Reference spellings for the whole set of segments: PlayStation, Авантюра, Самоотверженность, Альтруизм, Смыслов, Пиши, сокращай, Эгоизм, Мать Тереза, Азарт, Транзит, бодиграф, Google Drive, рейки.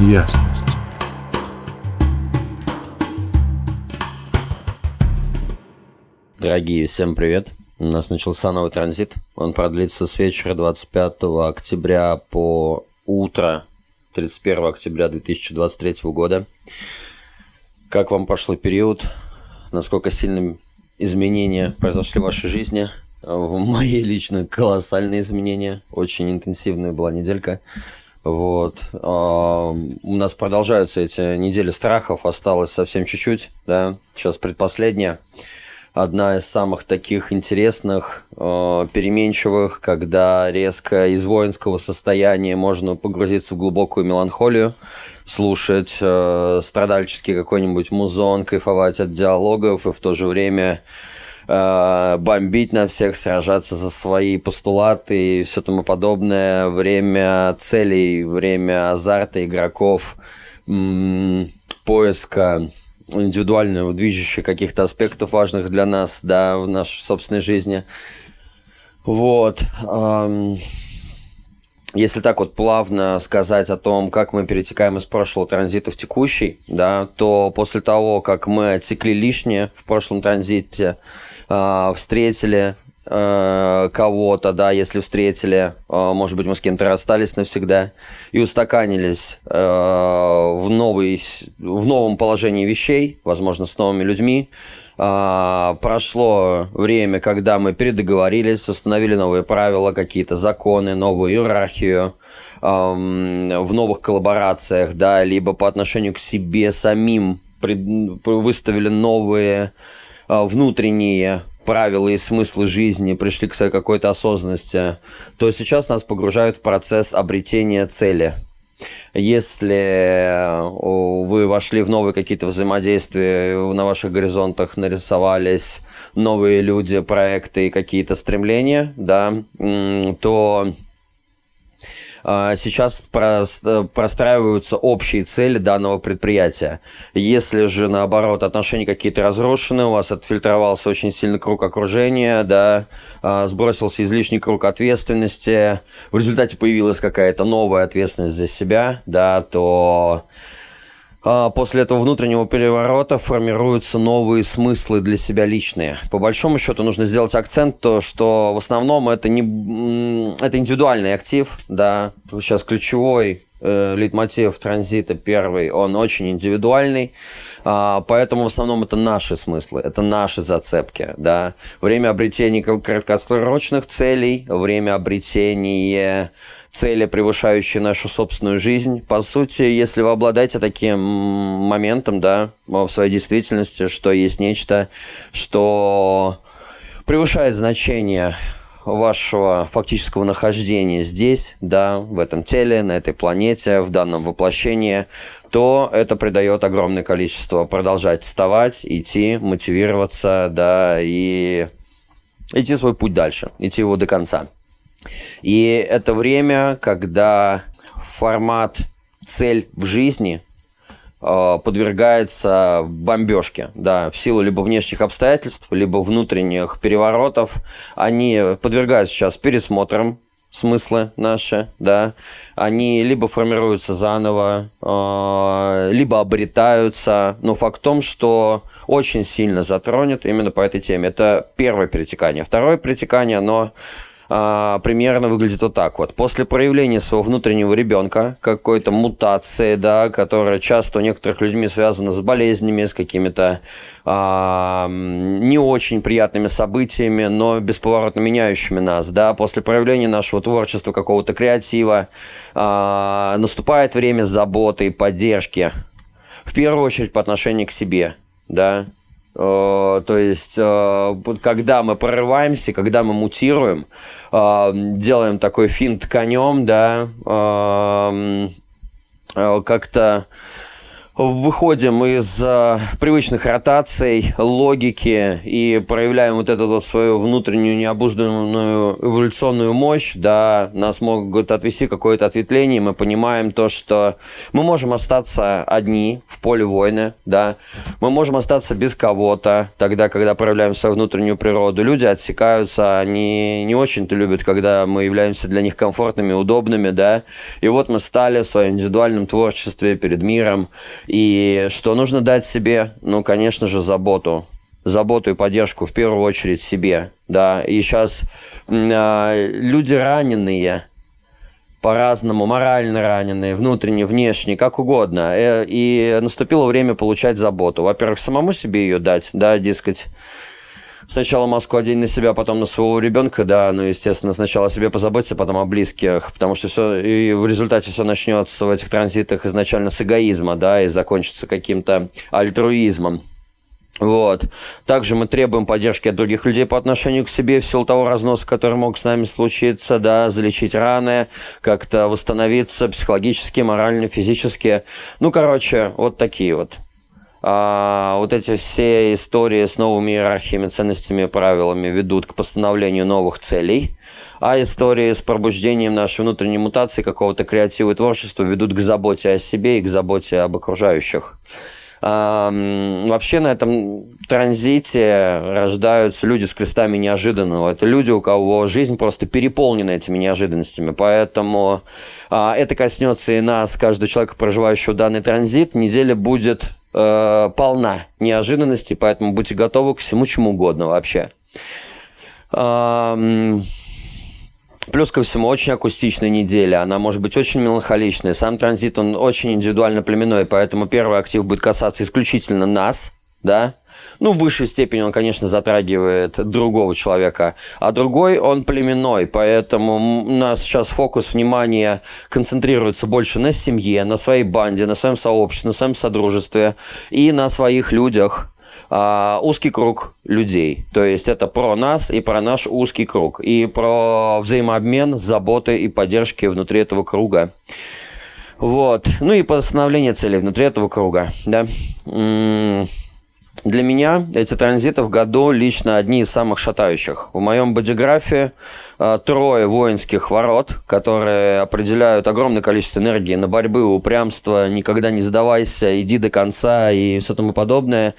ясность. Дорогие, всем привет! У нас начался новый транзит. Он продлится с вечера 25 октября по утро 31 октября 2023 года. Как вам прошлый период? Насколько сильными изменения произошли в вашей жизни? В моей лично колоссальные изменения. Очень интенсивная была неделька. Вот. У нас продолжаются эти недели страхов. Осталось совсем чуть-чуть. Да? Сейчас предпоследняя. Одна из самых таких интересных, переменчивых, когда резко из воинского состояния можно погрузиться в глубокую меланхолию, слушать страдальческий какой-нибудь музон, кайфовать от диалогов и в то же время бомбить на всех, сражаться за свои постулаты и все тому подобное. Время целей, время азарта игроков, поиска индивидуального, движущих каких-то аспектов важных для нас, да, в нашей собственной жизни. Вот. Если так вот плавно сказать о том, как мы перетекаем из прошлого транзита в текущий, да, то после того, как мы отсекли лишнее в прошлом транзите, встретили кого-то, да, если встретили, может быть, мы с кем-то расстались навсегда, и устаканились в новом положении вещей, возможно, с новыми людьми. Прошло время, когда мы передоговорились, установили новые правила, какие-то законы, новую иерархию в новых коллаборациях, да, либо по отношению к себе самим выставили новые внутренние правила и смыслы жизни, пришли к своей какой-то осознанности, то сейчас нас погружают в процесс обретения цели. Если вы вошли в новые какие-то взаимодействия, на ваших горизонтах нарисовались новые люди, проекты и какие-то стремления, да, то сейчас простраиваются общие цели данного предприятия. Если же, наоборот, отношения какие-то разрушены, у вас отфильтровался очень сильный круг окружения, да, сбросился излишний круг ответственности, в результате появилась какая-то новая ответственность за себя, да, то после этого внутреннего переворота формируются новые смыслы для себя личные. По большому счету нужно сделать акцент, то, что в основном это индивидуальный актив. Да. Сейчас ключевой лейтмотив транзита первый, он очень индивидуальный, поэтому в основном это наши смыслы, это наши зацепки. Да. Время обретения краткосрочных целей, время обретения цели, превышающие нашу собственную жизнь. По сути, если вы обладаете таким моментом, да, в своей действительности, что есть нечто, что превышает значение вашего фактического нахождения здесь, да, в этом теле, на этой планете, в данном воплощении, то это придает огромное количество продолжать вставать, идти, мотивироваться, да, и идти свой путь дальше, идти его до конца. И это время, когда формат «цель в жизни» подвергается бомбежке, да, в силу либо внешних обстоятельств, либо внутренних переворотов. Они подвергаются сейчас пересмотрам, смыслы наши, да, они либо формируются заново, либо обретаются, но факт в том, что очень сильно затронет именно по этой теме. Это первое перетекание. Второе перетекание, оно примерно выглядит вот так вот. После проявления своего внутреннего ребенка, какой-то мутации, да, которая часто у некоторых людей связана с болезнями, с какими-то не очень приятными событиями, но бесповоротно меняющими нас, да, после проявления нашего творчества, какого-то креатива, наступает время заботы и поддержки, в первую очередь по отношению к себе, да. То есть, когда мы прорываемся, когда мы мутируем, делаем такой финт конем, да, как-то выходим из привычных ротаций, логики и проявляем вот эту вот свою внутреннюю необузданную эволюционную мощь, да, нас могут отвести какое-то ответвление, мы понимаем то, что мы можем остаться одни в поле войны, да, мы можем остаться без кого-то, тогда, когда проявляем свою внутреннюю природу. Люди отсекаются, они не очень-то любят, когда мы являемся для них комфортными, удобными, да, и вот мы стали в своем индивидуальном творчестве перед миром. И что нужно дать себе? Ну, конечно же, заботу. Заботу и поддержку, в первую очередь, себе. Да? И сейчас люди раненые по-разному, морально раненые, внутренне, внешне, как угодно. И наступило время получать заботу. Во-первых, самому себе ее дать, да, дескать. Сначала маску одень на себя, потом на своего ребенка, да, ну, естественно, сначала о себе позаботиться, потом о близких, потому что все, и в результате все начнется в этих транзитах изначально с эгоизма, да, и закончится каким-то альтруизмом. Вот. Также мы требуем поддержки от других людей по отношению к себе в силу того разноса, который мог с нами случиться, да, залечить раны, как-то восстановиться психологически, морально, физически. Ну, короче, вот такие вот. Вот эти все истории с новыми иерархиями, ценностями и правилами ведут к постановлению новых целей, а истории с пробуждением нашей внутренней мутации, какого-то креатива и творчества ведут к заботе о себе и к заботе об окружающих. Вообще на этом транзите рождаются люди с крестами неожиданного. Это люди, у кого жизнь просто переполнена этими неожиданностями. Поэтому это коснется и нас, каждого человека, проживающего данный транзит. Неделя будет полна неожиданностей, поэтому будьте готовы к всему, чему угодно вообще. Плюс ко всему, очень акустичная неделя, она может быть очень меланхоличная. Сам транзит, он очень индивидуально племенной, поэтому первый актив будет касаться исключительно нас, да. Ну, в высшей степени он, конечно, затрагивает другого человека, а другой, он племенной, поэтому у нас сейчас фокус внимания концентрируется больше на семье, на своей банде, на своем сообществе, на своем содружестве и на своих людях. Узкий круг людей. То есть это про нас и про наш узкий круг. И про взаимообмен, заботы и поддержки внутри этого круга. Вот. Ну и постановление целей внутри этого круга. Да. Для меня эти транзиты в году лично одни из самых шатающих. В моем бодиграфе трое воинских ворот, которые определяют огромное количество энергии на борьбы, упрямство, никогда не сдавайся, иди до конца и все тому подобное.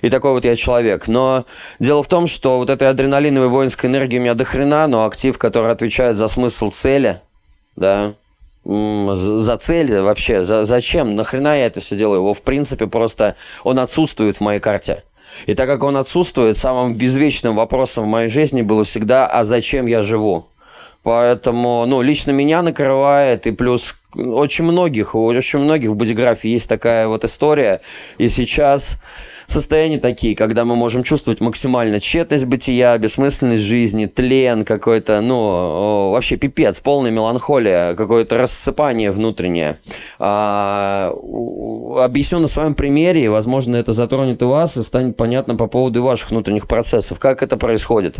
И такой вот я человек. Но дело в том, что вот этой адреналиновой воинской энергии у меня до хрена, но актив, который отвечает за смысл цели, да, за цель вообще, зачем, нахрена я это все делаю, его в принципе просто, он отсутствует в моей карте. И так как он отсутствует, самым безвечным вопросом в моей жизни было всегда, а зачем я живу? Поэтому, ну, лично меня накрывает, и плюс очень многих в бодиграфе есть такая вот история, и сейчас состояния такие, когда мы можем чувствовать максимально тщетность бытия, бессмысленность жизни, тлен какой-то, ну, вообще пипец, полная меланхолия, какое-то рассыпание внутреннее. Объясню на своем примере, и, возможно, это затронет и вас, и станет понятно по поводу ваших внутренних процессов, как это происходит.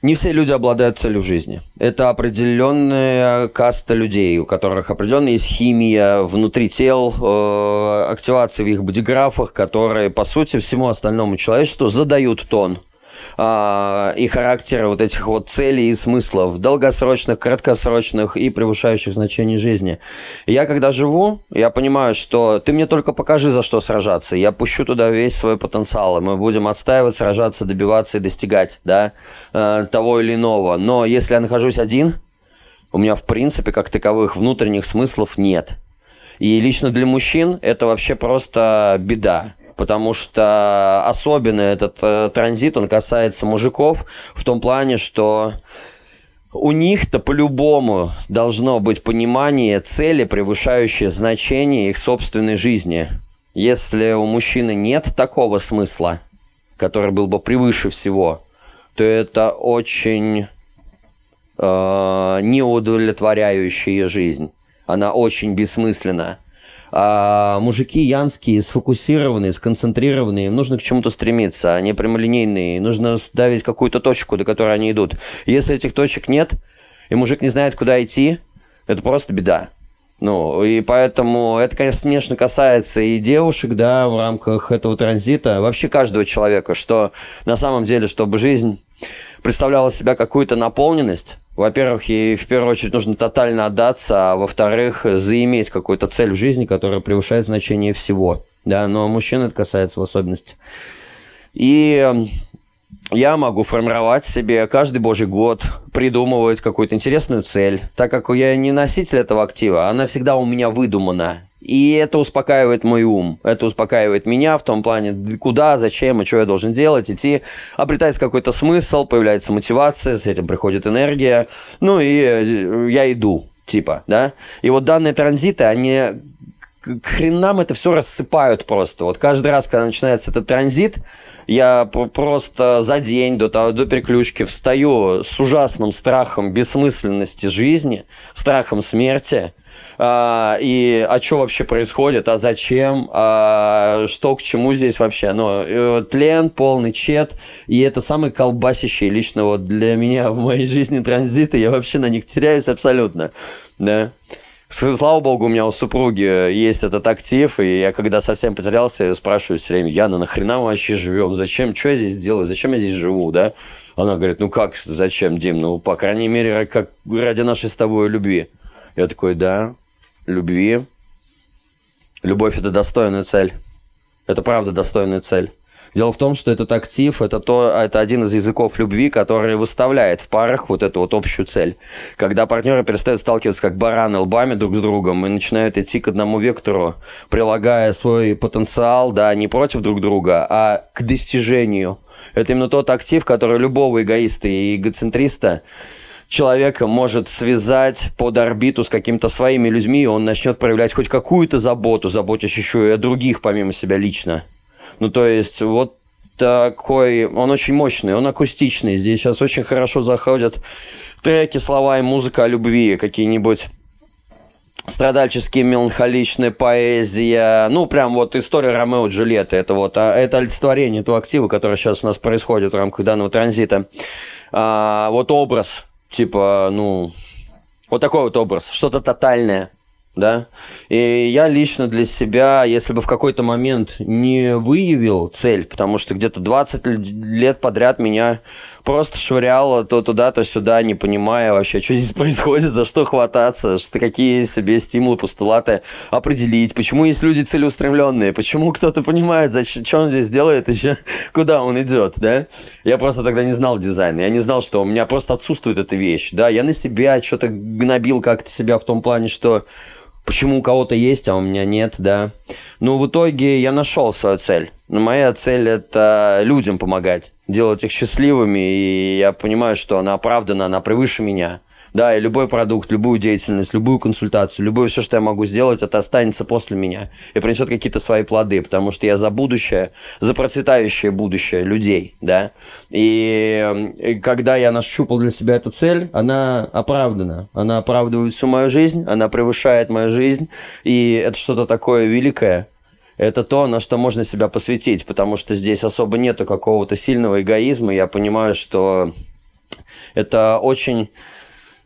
Не все люди обладают целью в жизни. Это определенная каста людей, у которых определенная есть химия внутри тел, активация в их бодиграфах, которые, по сути, всему остальному человечеству задают тон и характеры вот этих вот целей и смыслов, долгосрочных, краткосрочных и превышающих значение жизни. Я когда живу, я понимаю, что ты мне только покажи, за что сражаться, я пущу туда весь свой потенциал, и мы будем отстаивать, сражаться, добиваться и достигать, да, того или иного. Но если я нахожусь один, у меня в принципе как таковых внутренних смыслов нет. И лично для мужчин это вообще просто беда. Потому что особенно этот транзит, он касается мужиков в том плане, что у них-то по-любому должно быть понимание цели, превышающее значение их собственной жизни. Если у мужчины нет такого смысла, который был бы превыше всего, то это очень неудовлетворяющая жизнь. Она очень бессмысленна. А мужики янские, сфокусированные, сконцентрированные, им нужно к чему-то стремиться, они прямолинейные, нужно ставить какую-то точку, до которой они идут. Если этих точек нет, и мужик не знает, куда идти, это просто беда. Ну, и поэтому это, конечно, касается и девушек, да, в рамках этого транзита, вообще каждого человека, что на самом деле, чтобы жизнь представляла из себя какую-то наполненность, во-первых, ей в первую очередь нужно тотально отдаться, а во-вторых, заиметь какую-то цель в жизни, которая превышает значение всего, да, но мужчин это касается в особенности. И... я могу формировать себе каждый божий год, придумывать какую-то интересную цель, так как я не носитель этого актива, она всегда у меня выдумана. И это успокаивает мой ум, это успокаивает меня в том плане, куда, зачем и что я должен делать, идти. Обретается какой-то смысл, появляется мотивация, с этим приходит энергия, ну и я иду, типа, да. И вот данные транзиты, они к хренам это все рассыпают просто. Вот каждый раз, когда начинается этот транзит, я просто за день до переключки встаю с ужасным страхом бессмысленности жизни, страхом смерти. И а что вообще происходит, а зачем, а что к чему здесь вообще. Ну, тлен, полный чет, и это самые колбасящие лично вот для меня в моей жизни транзиты. Я вообще на них теряюсь абсолютно, да. Слава богу, у меня у супруги есть этот актив, и я когда совсем потерялся, я спрашиваю все время: Яна, нахрена мы вообще живем? Зачем? Что я здесь делаю? Зачем я здесь живу, да? Она говорит: ну как, зачем, Дим? Ну, по крайней мере, как ради нашей с тобой любви. Я такой: да, любви. Любовь – это достойная цель. Это правда достойная цель. Дело в том, что этот актив – это один из языков любви, который выставляет в парах вот эту вот общую цель. Когда партнеры перестают сталкиваться как бараны лбами друг с другом и начинают идти к одному вектору, прилагая свой потенциал, да, не против друг друга, а к достижению. Это именно тот актив, который любого эгоиста и эгоцентриста человека может связать под орбиту с какими-то своими людьми, и он начнет проявлять хоть какую-то заботу, заботящую и о других, помимо себя лично. Ну, то есть, вот такой, он очень мощный, он акустичный. Здесь сейчас очень хорошо заходят треки, слова и музыка о любви, какие-нибудь страдальческие, меланхоличные, поэзия. Ну, прям вот история Ромео и Джульетты. Это вот, это олицетворение того актива, который сейчас у нас происходит в рамках данного транзита. Вот образ, типа, ну, вот такой вот образ, что-то тотальное. Да? И я лично для себя, если бы в какой-то момент не выявил цель, потому что где-то 20 лет подряд меня просто швыряло то туда, то сюда, не понимая вообще, что здесь происходит, за что хвататься, какие себе стимулы, постулаты определить, почему есть люди целеустремленные, почему кто-то понимает, зачем, что он здесь делает и куда он идет, да? Я просто тогда не знал дизайна, я не знал, что у меня просто отсутствует эта вещь, да? Я на себя что-то гнобил как-то себя в том плане, что почему у кого-то есть, а у меня нет, да. Но в итоге я нашел свою цель. Но моя цель – это людям помогать, делать их счастливыми. И я понимаю, что она оправдана, она превыше меня. Да, и любой продукт, любую деятельность, любую консультацию, любое все, что я могу сделать, это останется после меня и принесет какие-то свои плоды, потому что я за будущее, за процветающее будущее людей, да. И когда я нащупал для себя эту цель, она оправдана, она оправдывает всю мою жизнь, она превышает мою жизнь, и это что-то такое великое. Это то, на что можно себя посвятить, потому что здесь особо нету какого-то сильного эгоизма. Я понимаю, что это очень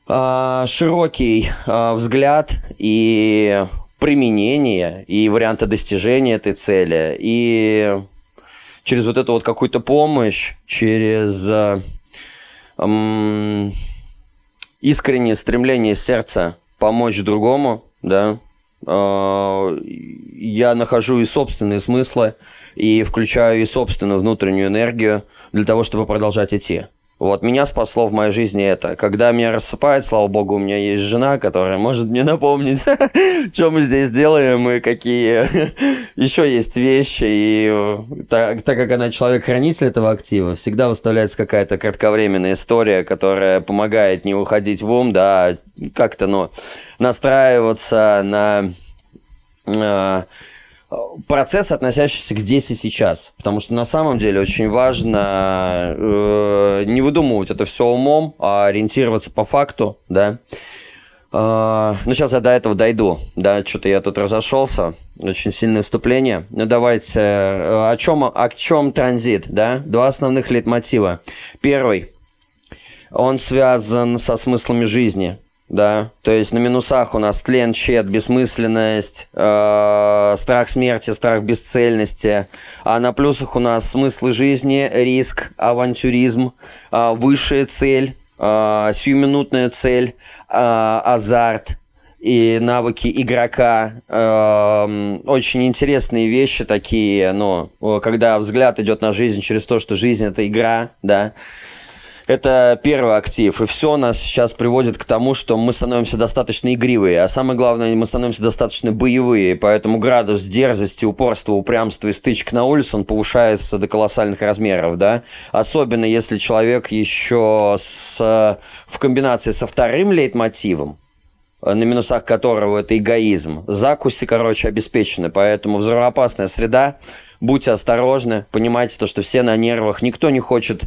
широкий взгляд и применение, и варианты достижения этой цели, и через вот эту вот какую-то помощь, через искреннее стремление сердца помочь другому, да, я нахожу и собственные смыслы, и включаю и собственную внутреннюю энергию для того, чтобы продолжать идти. Вот, меня спасло в моей жизни это. Когда меня рассыпает, слава богу, у меня есть жена, которая может мне напомнить, что мы здесь делаем и какие еще есть вещи. И так как она человек-хранитель этого актива, всегда выставляется какая-то кратковременная история, которая помогает не уходить в ум, да, как-то, ну, настраиваться на процесс, относящийся к здесь и сейчас. Потому что на самом деле очень важно не выдумывать это все умом, а ориентироваться по факту, да. Ну, сейчас я до этого дойду, да, что-то я тут разошелся, очень сильное вступление. Ну, давайте, о чем транзит, да? Два основных лейтмотива. Первый, он связан со смыслами жизни. да, то есть на минусах у нас тлен, щит, бессмысленность, страх смерти, страх бесцельности, а на плюсах у нас смыслы жизни, риск, авантюризм, высшая цель, сиюминутная цель, азарт и навыки игрока. Очень интересные вещи такие, но когда взгляд идет на жизнь через то, что жизнь – это игра, да. Это первый актив, и все нас сейчас приводит к тому, что мы становимся достаточно игривые, а самое главное, мы становимся достаточно боевые, поэтому градус дерзости, упорства, упрямства и стычек на улице, он повышается до колоссальных размеров, да, особенно если человек еще в комбинации со вторым лейтмотивом, на минусах которого это эгоизм. Закуси, короче, обеспечены, поэтому взрывоопасная среда, будьте осторожны, понимайте то, что все на нервах, никто не хочет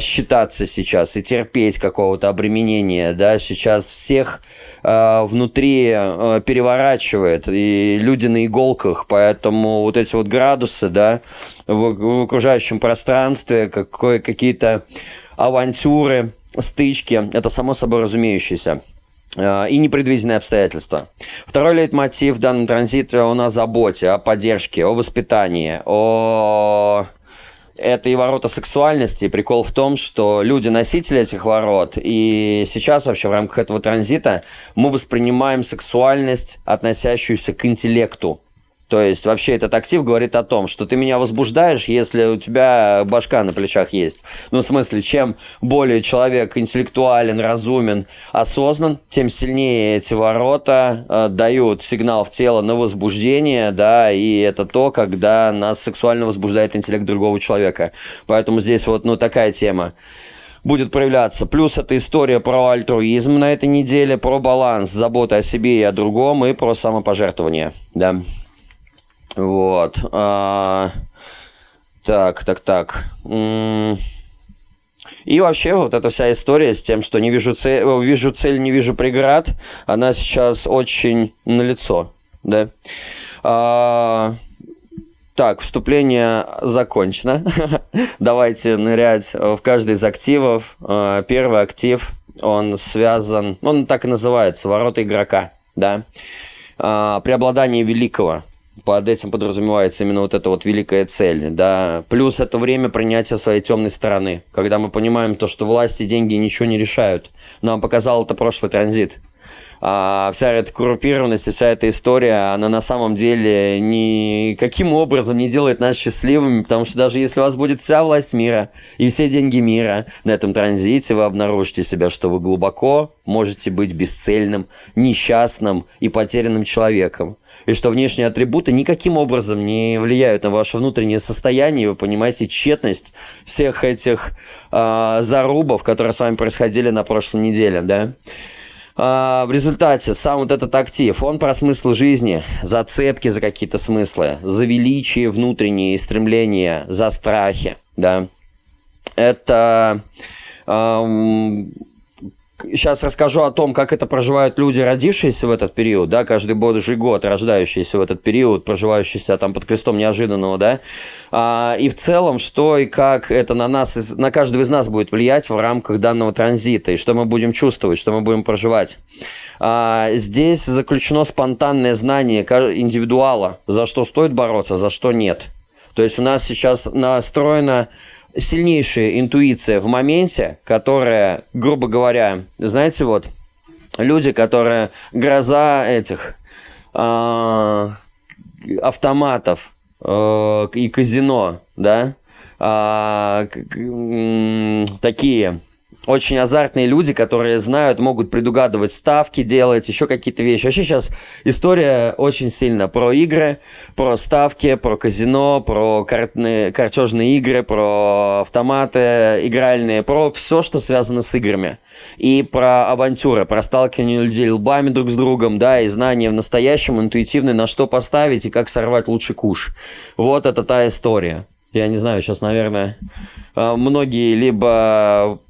считаться сейчас и терпеть какого-то обременения, да, сейчас всех внутри переворачивает, и люди на иголках, поэтому вот эти вот градусы, да, в окружающем пространстве, какие-то авантюры, стычки, это само собой разумеющееся. И непредвиденные обстоятельства. Второй лейтмотив в данном транзите у нас о заботе, о поддержке, о воспитании, о... Это и ворота сексуальности. Прикол в том, что люди носители этих ворот. И сейчас вообще в рамках этого транзита мы воспринимаем сексуальность, относящуюся к интеллекту. То есть вообще этот актив говорит о том, что ты меня возбуждаешь, если у тебя башка на плечах есть. Ну, в смысле, чем более человек интеллектуален, разумен, осознан, тем сильнее эти ворота дают сигнал в тело на возбуждение, да, и это то, когда нас сексуально возбуждает интеллект другого человека. Поэтому здесь вот, ну, такая тема будет проявляться. Плюс это история про альтруизм на этой неделе, про баланс, заботу о себе и о другом, и про самопожертвование, да. Вот. Так. И вообще вот эта вся история с тем, что не вижу цель, не вижу преград, она сейчас очень налицо, да. Так, вступление закончено. Давайте нырять в каждый из активов. Первый актив, он связан, он так и называется, ворота игрока, да. Преобладание великого. Под этим подразумевается именно вот эта вот великая цель, да, плюс это время принятия своей темной стороны, когда мы понимаем то, что власти и деньги ничего не решают, нам показал это прошлый транзит, вся эта коррумпированность и вся эта история, она на самом деле никаким образом не делает нас счастливыми, потому что даже если у вас будет вся власть мира и все деньги мира на этом транзите, вы обнаружите себя, что вы глубоко можете быть бесцельным, несчастным и потерянным человеком. И что внешние атрибуты никаким образом не влияют на ваше внутреннее состояние, вы понимаете тщетность всех этих зарубов, которые с вами происходили на прошлой неделе, да. В результате сам вот этот актив, он про смысл жизни, зацепки за какие-то смыслы, за величие внутренние стремления, за страхи, да. Это... Сейчас расскажу о том, как это проживают люди, родившиеся в этот период, да, каждый божий год, рождающиеся в этот период, проживающиеся там под крестом неожиданного, да, и в целом, что и как это на нас, на каждого из нас будет влиять в рамках данного транзита, и что мы будем чувствовать, что мы будем проживать. Здесь заключено спонтанное знание индивидуала, за что стоит бороться, за что нет. То есть у нас сейчас настроено... Сильнейшая интуиция в моменте, которая, грубо говоря, знаете, вот, люди, которые гроза этих автоматов и казино, да, такие... Очень азартные люди, которые знают, могут предугадывать ставки, делать еще какие-то вещи. Вообще сейчас история очень сильно про игры, про ставки, про казино, про картежные игры, про автоматы игральные, про все, что связано с играми. И про авантюры, про сталкивание людей лбами друг с другом, да, и знание в настоящем, интуитивное, на что поставить и как сорвать лучший куш. Вот это та история. Я не знаю, сейчас, наверное, многие либо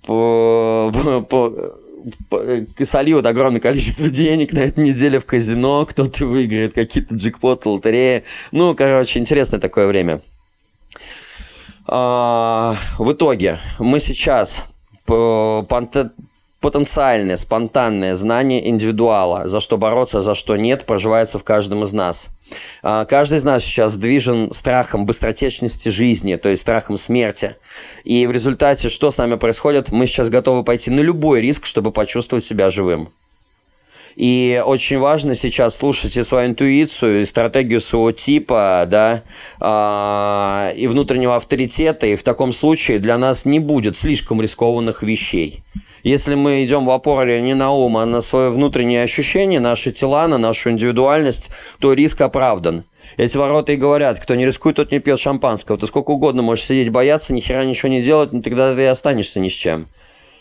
сольют огромное количество денег на этой неделе в казино, кто-то выиграет какие-то джекпоты, лотереи. Ну, короче, интересное такое время. В итоге мы сейчас Потенциальное, спонтанное знание индивидуала, за что бороться, за что нет, проживается в каждом из нас. Каждый из нас сейчас движен страхом быстротечности жизни, то есть страхом смерти. И в результате, что с нами происходит, мы сейчас готовы пойти на любой риск, чтобы почувствовать себя живым. И очень важно сейчас слушать и свою интуицию, и стратегию своего типа, да, и внутреннего авторитета. И в таком случае для нас не будет слишком рискованных вещей. Если мы идем в опоре не на ум, а на свое внутреннее ощущение, наши тела, на нашу индивидуальность, то риск оправдан. Эти ворота и говорят, кто не рискует, тот не пьет шампанского. Ты сколько угодно можешь сидеть, бояться, ни хера ничего не делать, но тогда ты и останешься ни с чем.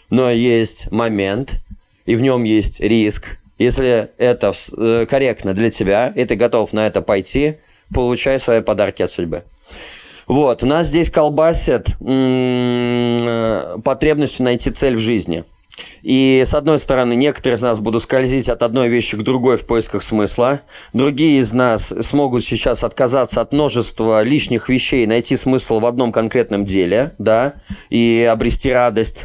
Но есть момент, и в нем есть риск. Если это корректно для тебя, и ты готов на это пойти, получай свои подарки от судьбы. Вот, нас здесь колбасит потребностью найти цель в жизни. И, с одной стороны, некоторые из нас будут скользить от одной вещи к другой в поисках смысла. Другие из нас смогут сейчас отказаться от множества лишних вещей, найти смысл в одном конкретном деле, да, и обрести радость.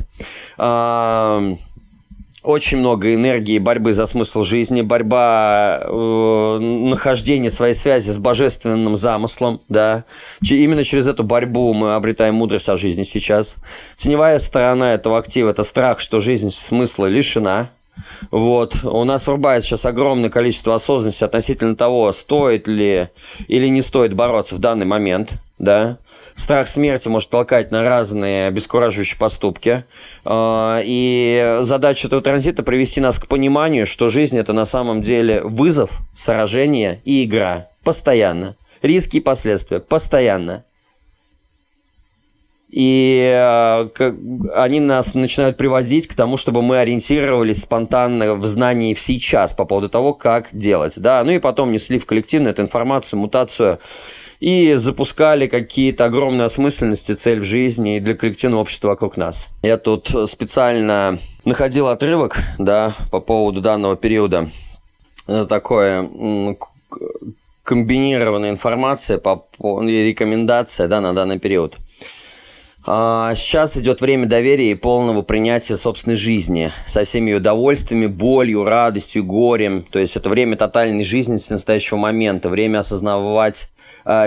Очень много энергии борьбы за смысл жизни, борьба нахождение своей связи с божественным замыслом, да. Именно через эту борьбу мы обретаем мудрость о жизни сейчас. Теневая сторона этого актива – это страх, что жизнь смысла лишена. Вот. У нас врубается сейчас огромное количество осознанности относительно того, стоит ли или не стоит бороться в данный момент, да. Страх смерти может толкать на разные обескураживающие поступки. И задача этого транзита – привести нас к пониманию, что жизнь – это на самом деле вызов, сражение и игра. Постоянно. Риски и последствия. Постоянно. И они нас начинают приводить к тому, чтобы мы ориентировались спонтанно в знании в сейчас по поводу того, как делать. Да? Ну и потом несли в коллективную эту информацию, мутацию. И запускали какие-то огромные осмысленности, цель в жизни и для коллективного общества вокруг нас. Я тут специально находил отрывок, да, по поводу данного периода. Это такое комбинированная информация и рекомендация, да, на данный период. Сейчас идет время доверия и полного принятия собственной жизни со всеми ее удовольствиями, болью, радостью, горем. То есть это время тотальной жизни с настоящего момента, время осознавать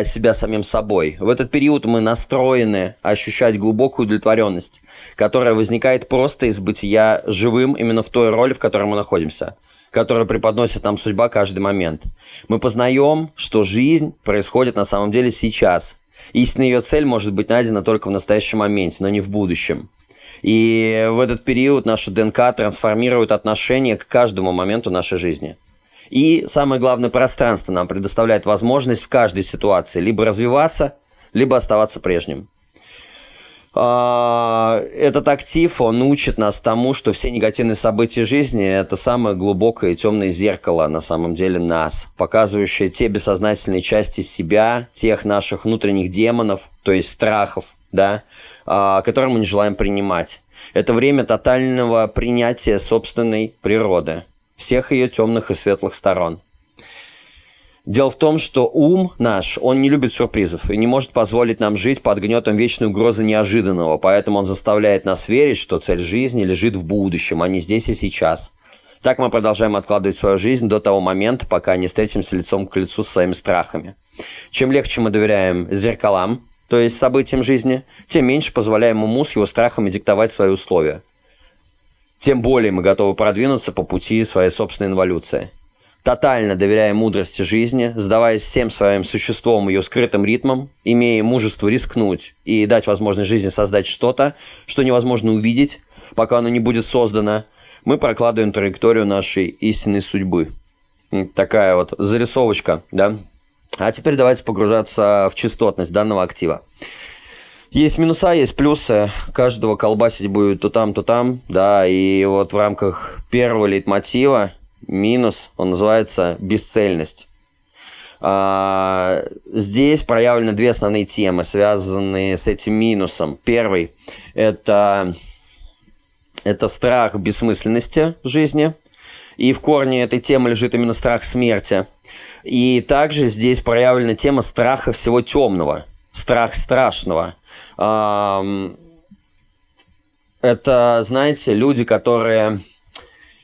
себя самим собой. В этот период мы настроены ощущать глубокую удовлетворенность, которая возникает просто из бытия живым именно в той роли, в которой мы находимся, которую преподносит нам судьба каждый момент. Мы познаем, что жизнь происходит на самом деле сейчас. Истинная ее цель может быть найдена только в настоящем моменте, но не в будущем. И в этот период наша ДНК трансформирует отношение к каждому моменту нашей жизни. И самое главное, пространство нам предоставляет возможность в каждой ситуации либо развиваться, либо оставаться прежним. Этот актив, он учит нас тому, что все негативные события жизни – это самое глубокое и темное зеркало, на самом деле, нас, показывающее те бессознательные части себя, тех наших внутренних демонов, то есть страхов, да, которые мы не желаем принимать. Это время тотального принятия собственной природы, всех ее темных и светлых сторон. Дело в том, что ум наш, он не любит сюрпризов и не может позволить нам жить под гнетом вечной угрозы неожиданного, поэтому он заставляет нас верить, что цель жизни лежит в будущем, а не здесь и сейчас. Так мы продолжаем откладывать свою жизнь до того момента, пока не встретимся лицом к лицу со своими страхами. Чем легче мы доверяем зеркалам, то есть событиям жизни, тем меньше позволяем уму с его страхами диктовать свои условия. Тем более мы готовы продвинуться по пути своей собственной эволюции. Тотально доверяя мудрости жизни, сдаваясь всем своим существом ее скрытым ритмом, имея мужество рискнуть и дать возможность жизни создать что-то, что невозможно увидеть, пока оно не будет создано, мы прокладываем траекторию нашей истинной судьбы. Такая вот зарисовочка, да? А теперь давайте погружаться в частотность данного актива. Есть минуса, есть плюсы, каждого колбасить будет то там, да, и вот в рамках первого лейтмотива, минус, он называется бесцельность. Здесь проявлены две основные темы, связанные с этим минусом. Первый – это страх бессмысленности жизни, и в корне этой темы лежит именно страх смерти. И также здесь проявлена тема страха всего темного, страх страшного. Это, знаете, люди, которые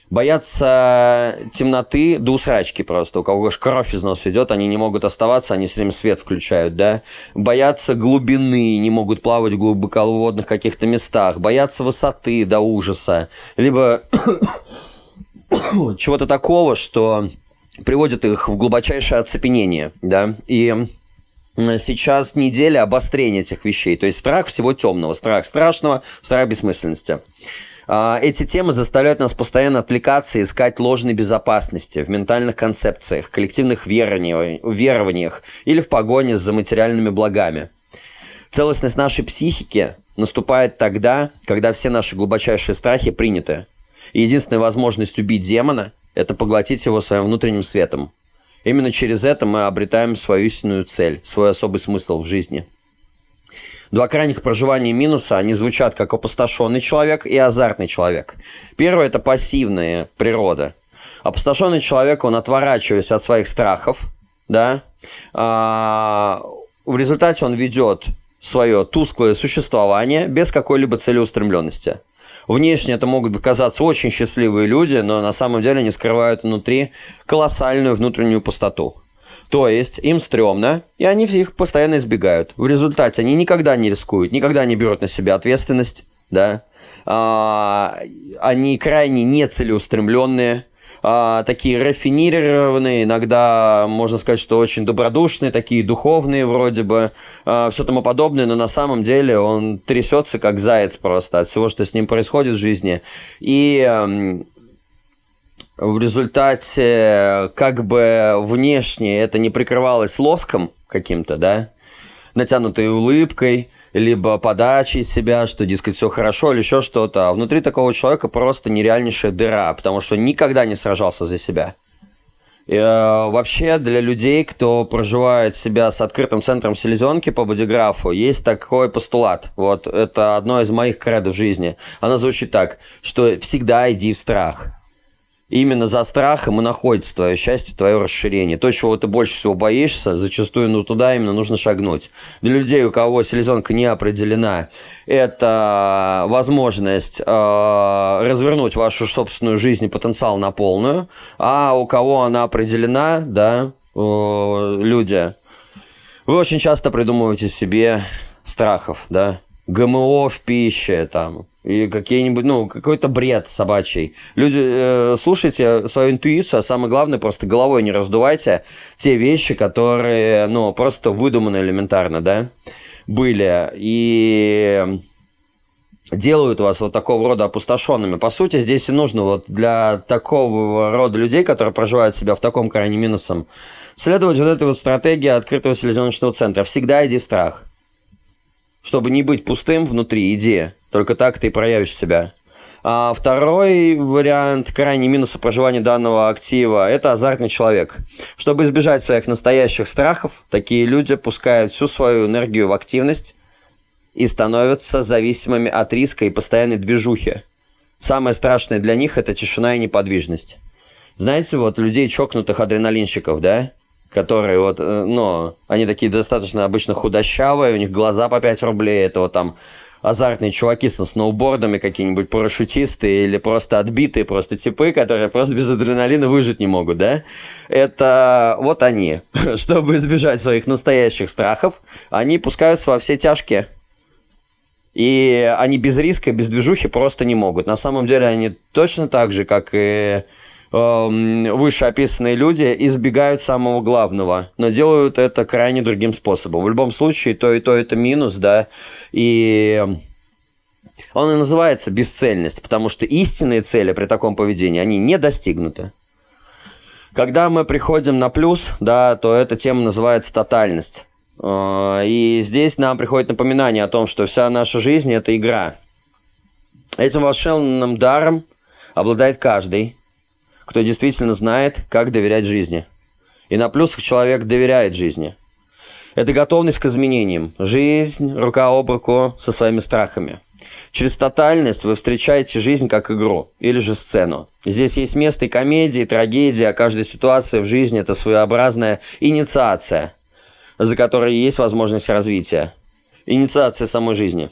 боятся темноты до усрачки просто. У кого же кровь из носа идет, они не могут оставаться, они все время свет включают, да? Боятся глубины, не могут плавать в глубоководных каких-то местах. Боятся высоты до ужаса. Либо чего-то такого, что приводит их в глубочайшее оцепенение, да? И сейчас неделя обострения этих вещей. То есть страх всего темного, страх страшного, страх бессмысленности. Эти темы заставляют нас постоянно отвлекаться и искать ложной безопасности в ментальных концепциях, коллективных верованиях или в погоне за материальными благами. Целостность нашей психики наступает тогда, когда все наши глубочайшие страхи приняты. И единственная возможность убить демона – это поглотить его своим внутренним светом. Именно через это мы обретаем свою истинную цель, свой особый смысл в жизни. Два крайних проживания минуса, они звучат как опустошенный человек и азартный человек. Первое – это пассивная природа. Опустошенный человек, он отворачивается от своих страхов, да? В результате он ведет свое тусклое существование без какой-либо целеустремленности. Внешне это могут казаться очень счастливые люди, но на самом деле они скрывают внутри колоссальную внутреннюю пустоту. То есть им стрёмно, и они их постоянно избегают. В результате они никогда не рискуют, никогда не берут на себя ответственность, да? Они крайне нецелеустремленные, такие рафинированные, иногда можно сказать, что очень добродушные, такие духовные вроде бы, все тому подобное, но на самом деле он трясется как заяц просто от всего, что с ним происходит в жизни. И в результате, как бы внешне это не прикрывалось лоском каким-то, да, натянутой улыбкой, либо подачей себя, что, дескать, все хорошо, или еще что-то. А внутри такого человека просто нереальнейшая дыра, потому что никогда не сражался за себя. И, вообще, для людей, кто проживает себя с открытым центром селезенки по бодиграфу, есть такой постулат. Вот, это одно из моих кредо в жизни. Оно звучит так, что всегда иди в страх. Именно за страхом и находится твое счастье, твое расширение. То, чего ты больше всего боишься, зачастую туда именно нужно шагнуть. Для людей, у кого селезенка не определена, это возможность развернуть вашу собственную жизнь и потенциал на полную. А у кого она определена, да, люди, вы очень часто придумываете себе страхов, да. ГМО в пище, там, и какие-нибудь, ну, какой-то бред собачий. Люди, слушайте свою интуицию, а самое главное, просто головой не раздувайте те вещи, которые, ну, просто выдуманы элементарно, да, были, и делают вас вот такого рода опустошенными. По сути, здесь и нужно вот для такого рода людей, которые проживают себя в таком крайне минусом, следовать вот этой вот стратегии открытого селезеночного центра. Всегда иди в страх. Чтобы не быть пустым внутри, иди. Только так ты и проявишь себя. А второй вариант крайне минуса проживания данного актива – это азартный человек. Чтобы избежать своих настоящих страхов, такие люди пускают всю свою энергию в активность и становятся зависимыми от риска и постоянной движухи. Самое страшное для них – это тишина и неподвижность. Знаете, вот людей чокнутых адреналинщиков, да? Которые вот, ну, они такие достаточно обычно худощавые, у них глаза по 5 рублей, это вот там азартные чуваки со сноубордами, какие-нибудь парашютисты или просто отбитые просто типы, которые просто без адреналина выжить не могут, да? Это вот они. Чтобы избежать своих настоящих страхов, они пускаются во все тяжкие. И они без риска, без движухи просто не могут. На самом деле они точно так же, как и вышеописанные люди, избегают самого главного, но делают это крайне другим способом. В любом случае, то и то это минус, да, и он и называется бесцельность, потому что истинные цели при таком поведении, они не достигнуты. Когда мы приходим на плюс, да, то эта тема называется тотальность. И здесь нам приходит напоминание о том, что вся наша жизнь – это игра. Этим волшебным даром обладает каждый, кто действительно знает, как доверять жизни. И на плюсах человек доверяет жизни. Это готовность к изменениям. Жизнь рука об руку со своими страхами. Через тотальность вы встречаете жизнь как игру или же сцену. Здесь есть место и комедии, и трагедии, а каждая ситуация в жизни – это своеобразная инициация, за которой есть возможность развития. Инициация самой жизни.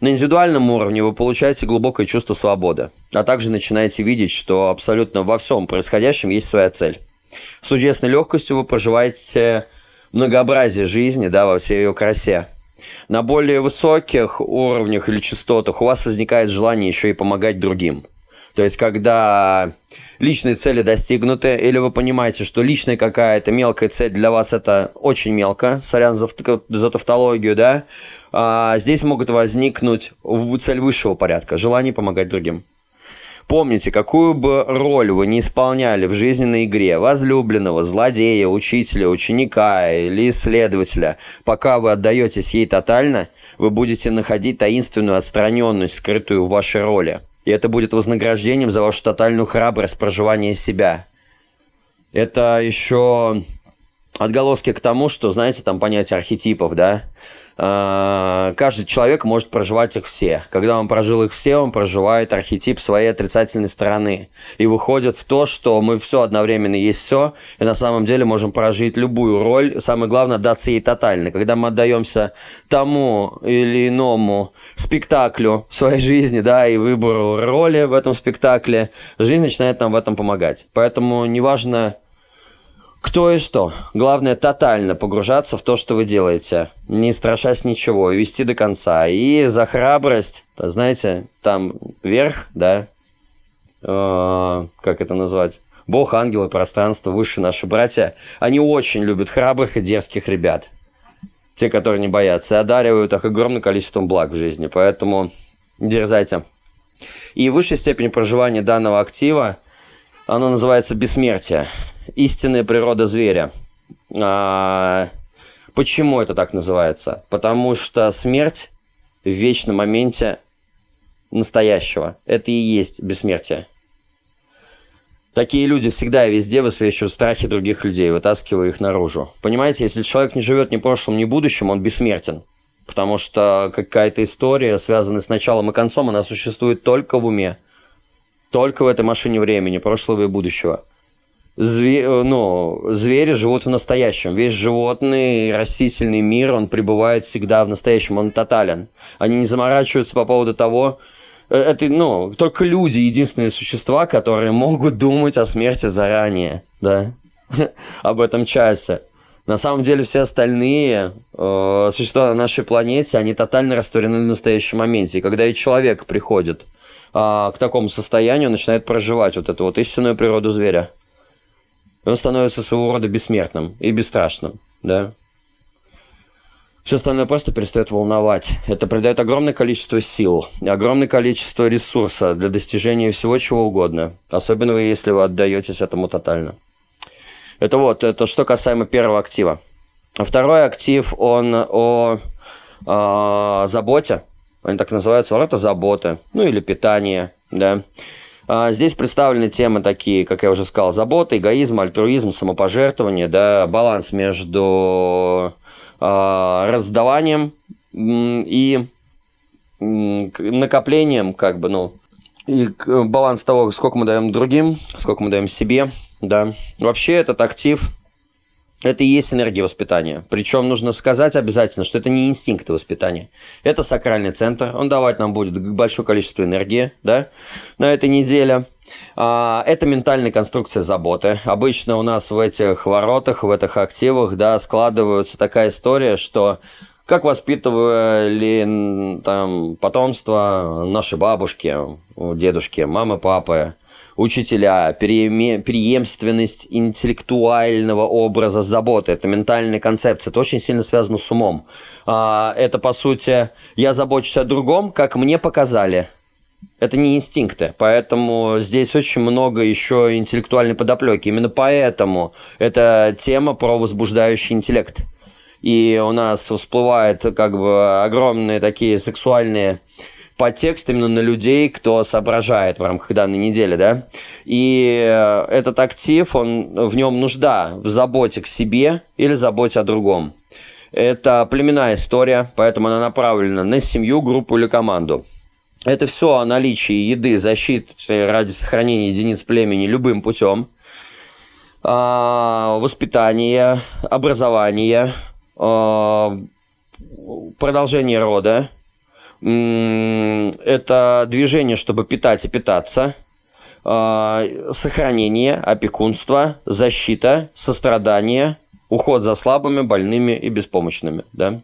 На индивидуальном уровне вы получаете глубокое чувство свободы, а также начинаете видеть, что абсолютно во всем происходящем есть своя цель. С чудесной легкостью вы проживаете многообразие жизни, да, во всей ее красе. На более высоких уровнях или частотах у вас возникает желание еще и помогать другим. То есть, когда личные цели достигнуты, или вы понимаете, что личная какая-то мелкая цель для вас это очень мелко, сорян за тавтологию, да, здесь могут возникнуть цель высшего порядка, желание помогать другим. Помните, какую бы роль вы ни исполняли в жизненной игре, возлюбленного, злодея, учителя, ученика или исследователя, пока вы отдаетесь ей тотально, вы будете находить таинственную отстраненность, скрытую в вашей роли. И это будет вознаграждением за вашу тотальную храбрость проживания себя. Это еще отголоски к тому, что, знаете, там понятие архетипов, да? Каждый человек может проживать их все. Когда он прожил их все, он проживает архетип своей отрицательной стороны. И выходит в то, что мы все одновременно есть все, и на самом деле можем прожить любую роль. Самое главное, отдаться ей тотально. Когда мы отдаемся тому или иному спектаклю в своей жизни, да, и выбору роли в этом спектакле, жизнь начинает нам в этом помогать. Поэтому неважно, кто и что. Главное, тотально погружаться в то, что вы делаете, не страшась ничего, и вести до конца. И за храбрость, знаете, там верх, да, как это назвать, Бог, ангелы, пространство, высшие наши братья, они очень любят храбрых и дерзких ребят, те, которые не боятся, и одаривают их огромным количеством благ в жизни, поэтому дерзайте. И высшая степень проживания данного актива, оно называется бессмертие. Истинная природа зверя. Почему это так называется? Потому что смерть в вечном моменте настоящего. Это и есть бессмертие. Такие люди всегда и везде высвечивают страхи других людей, вытаскивая их наружу. Понимаете, если человек не живет ни прошлым, ни будущим, он бессмертен. Потому что какая-то история, связанная с началом и концом, она существует только в уме. Только в этой машине времени, прошлого и будущего. Звери живут в настоящем. Весь животный, растительный мир, он пребывает всегда в настоящем, он тотален. Они не заморачиваются по поводу того... только люди единственные существа, которые могут думать о смерти заранее, да, об этом часе. На самом деле все остальные существа на нашей планете, они тотально растворены в настоящем моменте. И когда и человек приходит к такому состоянию, он начинает проживать вот эту вот истинную природу зверя. Он становится своего рода бессмертным и бесстрашным, да. Все остальное просто перестает волновать. Это придает огромное количество сил, огромное количество ресурса для достижения всего чего угодно. Особенно если вы отдаетесь этому тотально. Это что касаемо первого актива. Второй актив, он о заботе. Они так называются, ворота заботы, или питание, да. Здесь представлены темы такие, как я уже сказал, забота, эгоизм, альтруизм, самопожертвование, да, баланс между раздаванием и накоплением, и баланс того, сколько мы даем другим, сколько мы даем себе, да. Вообще этот актив, это и есть энергия воспитания. Причем нужно сказать обязательно, что это не инстинкты воспитания. Это сакральный центр. Он давать нам будет большое количество энергии, да, на этой неделе. Это ментальная конструкция заботы. Обычно у нас в этих воротах, в этих активах, да, складывается такая история, что как воспитывали там потомство наши бабушки, дедушки, мамы, папы, учителя, преемственность интеллектуального образа заботы. Это ментальная концепция. Это очень сильно связано с умом. Это, по сути, я забочусь о другом, как мне показали. Это не инстинкты. Поэтому здесь очень много еще интеллектуальной подоплеки. Именно поэтому это тема про возбуждающий интеллект. И у нас всплывают огромные такие сексуальные... подтекст именно на людей, кто соображает в рамках данной недели, да, и этот актив, в нем нужда в заботе к себе или заботе о другом. Это племенная история, поэтому она направлена на семью, группу или команду. Это все о наличии еды, защиты ради сохранения единиц племени любым путем, воспитание, образование, продолжение рода, это движение, чтобы питать и питаться, сохранение, опекунство, защита, сострадание, уход за слабыми, больными и беспомощными. Да?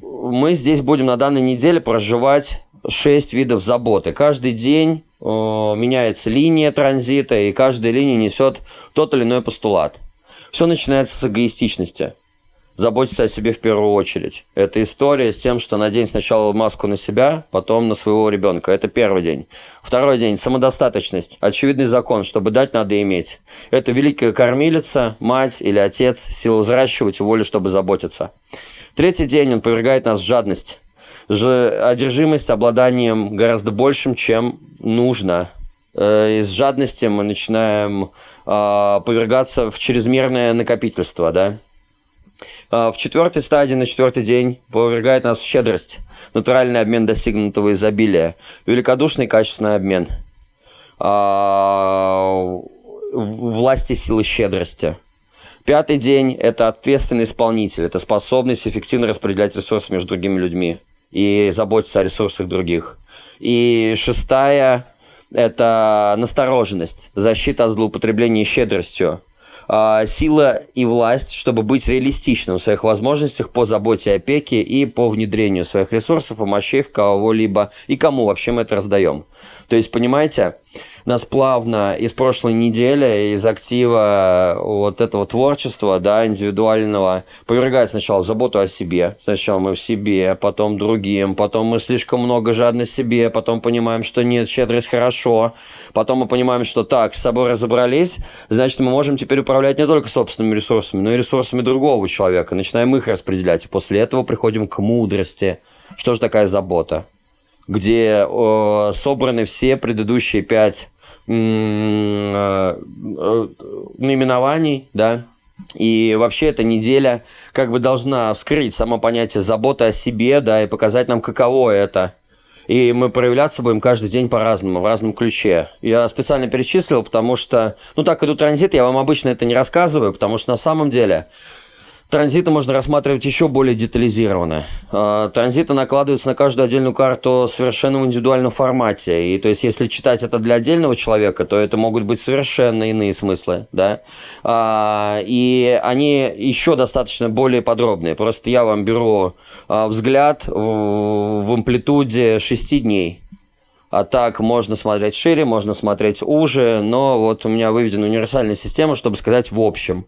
Мы здесь будем на данной неделе проживать 6 видов заботы. Каждый день меняется линия транзита, и каждая линия несет тот или иной постулат. Все начинается с эгоистичности. Заботиться о себе в первую очередь. Это история с тем, что надень сначала маску на себя, потом на своего ребенка. Это первый день. Второй день – самодостаточность. Очевидный закон, чтобы дать, надо иметь. Это великая кормилица, мать или отец, сила взращивать и воля, чтобы заботиться. Третий день – он повергает нас в жадность. Одержимость обладанием гораздо большим, чем нужно. Из жадности мы начинаем повергаться в чрезмерное накопительство, да? В четвертой стадии, на четвертый день, повергает нас в щедрость, натуральный обмен достигнутого изобилия, великодушный качественный обмен, власти силы щедрости. Пятый день – это ответственный исполнитель, это способность эффективно распределять ресурсы между другими людьми и заботиться о ресурсах других. И шестая – это настороженность, защита от злоупотребления щедростью. Сила и власть, чтобы быть реалистичным в своих возможностях по заботе и опеке и по внедрению своих ресурсов и мощей в кого-либо и кому вообще мы это раздаем. То есть, понимаете, нас плавно из прошлой недели, из актива вот этого творчества, да, индивидуального, повергает сначала в заботу о себе. Сначала мы в себе, потом другим, потом мы слишком много жадны себе, потом понимаем, что нет, щедрость хорошо, потом мы понимаем, что так, с собой разобрались, значит, мы можем теперь управлять не только собственными ресурсами, но и ресурсами другого человека. Начинаем их распределять, и после этого приходим к мудрости. Что же такая забота? Где собраны все предыдущие 5 наименований, да, и вообще эта неделя как бы должна вскрыть само понятие заботы о себе, да, и показать нам, каково это. И мы проявляться будем каждый день по-разному, в разном ключе. Я специально перечислил, потому что, ну, так идут транзиты, я вам обычно это не рассказываю, потому что на самом деле... Транзиты можно рассматривать еще более детализированно. Транзиты накладываются на каждую отдельную карту совершенно в индивидуальном формате. И то есть, если читать это для отдельного человека, то это могут быть совершенно иные смыслы, да? И они еще достаточно более подробные. Просто я вам беру взгляд в амплитуде 6 дней. А так можно смотреть шире, можно смотреть уже, но вот у меня выведена универсальная система, чтобы сказать в общем.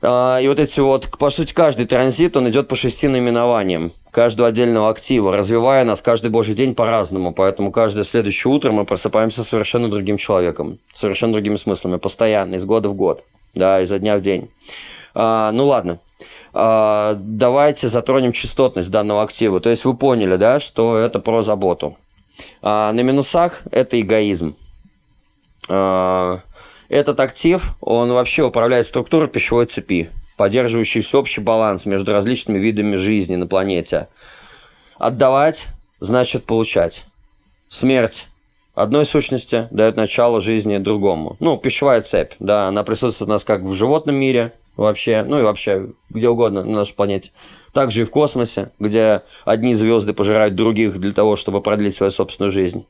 И вот эти вот, по сути, каждый транзит, он идет по 6 наименованиям каждого отдельного актива, развивая нас каждый божий день по-разному, поэтому каждое следующее утро мы просыпаемся совершенно другим человеком, совершенно другими смыслами, постоянно, из года в год, да, изо дня в день. Ну ладно, давайте затронем частотность данного актива, то есть вы поняли, да, что это про заботу. На минусах это эгоизм. Этот актив, он вообще управляет структурой пищевой цепи, поддерживающей всеобщий баланс между различными видами жизни на планете. Отдавать значит получать. Смерть одной сущности дает начало жизни другому. Ну, пищевая цепь, да, она присутствует у нас как в животном мире вообще, ну и вообще где угодно на нашей планете. Также и в космосе, где одни звезды пожирают других для того, чтобы продлить свою собственную жизнь.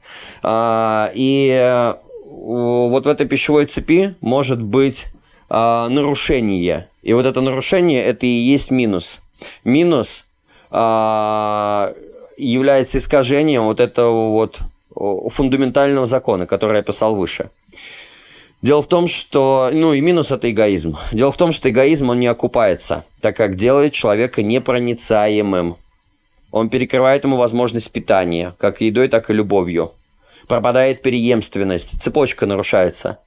И... вот в этой пищевой цепи может быть нарушение. И вот это нарушение – это и есть минус. Минус является искажением вот этого вот фундаментального закона, который я писал выше. Дело в том, что... Ну и минус – это эгоизм. Дело в том, что эгоизм, он не окупается, так как делает человека непроницаемым. Он перекрывает ему возможность питания, как едой, так и любовью. Пропадает преемственность, цепочка нарушается,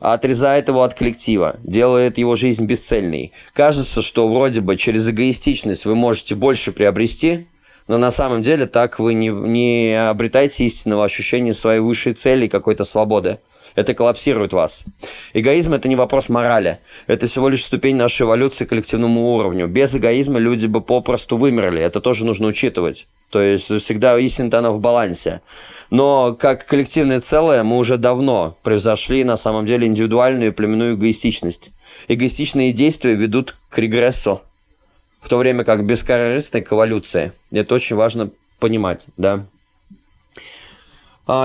отрезает его от коллектива, делает его жизнь бесцельной. Кажется, что вроде бы через эгоистичность вы можете больше приобрести, но на самом деле так вы не обретаете истинного ощущения своей высшей цели и какой-то свободы. Это коллапсирует вас. Эгоизм – это не вопрос морали. Это всего лишь ступень нашей эволюции к коллективному уровню. Без эгоизма люди бы попросту вымерли. Это тоже нужно учитывать. То есть всегда истина-то она в балансе. Но как коллективное целое мы уже давно превзошли на самом деле индивидуальную и племенную эгоистичность. Эгоистичные действия ведут к регрессу. в то время как бескорыстная эволюция. Это очень важно понимать, да.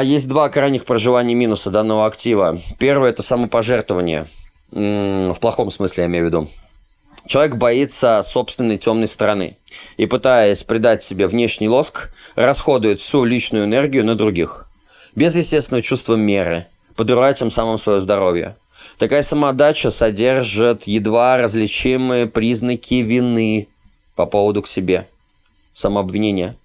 Есть два крайних проживания минуса данного актива. Первое – это самопожертвование, в плохом смысле я имею в виду. Человек боится собственной темной стороны и, пытаясь придать себе внешний лоск, расходует всю личную энергию на других, без естественного чувства меры, подрывая тем самым свое здоровье. Такая самоотдача содержит едва различимые признаки вины по поводу к себе, самообвинения.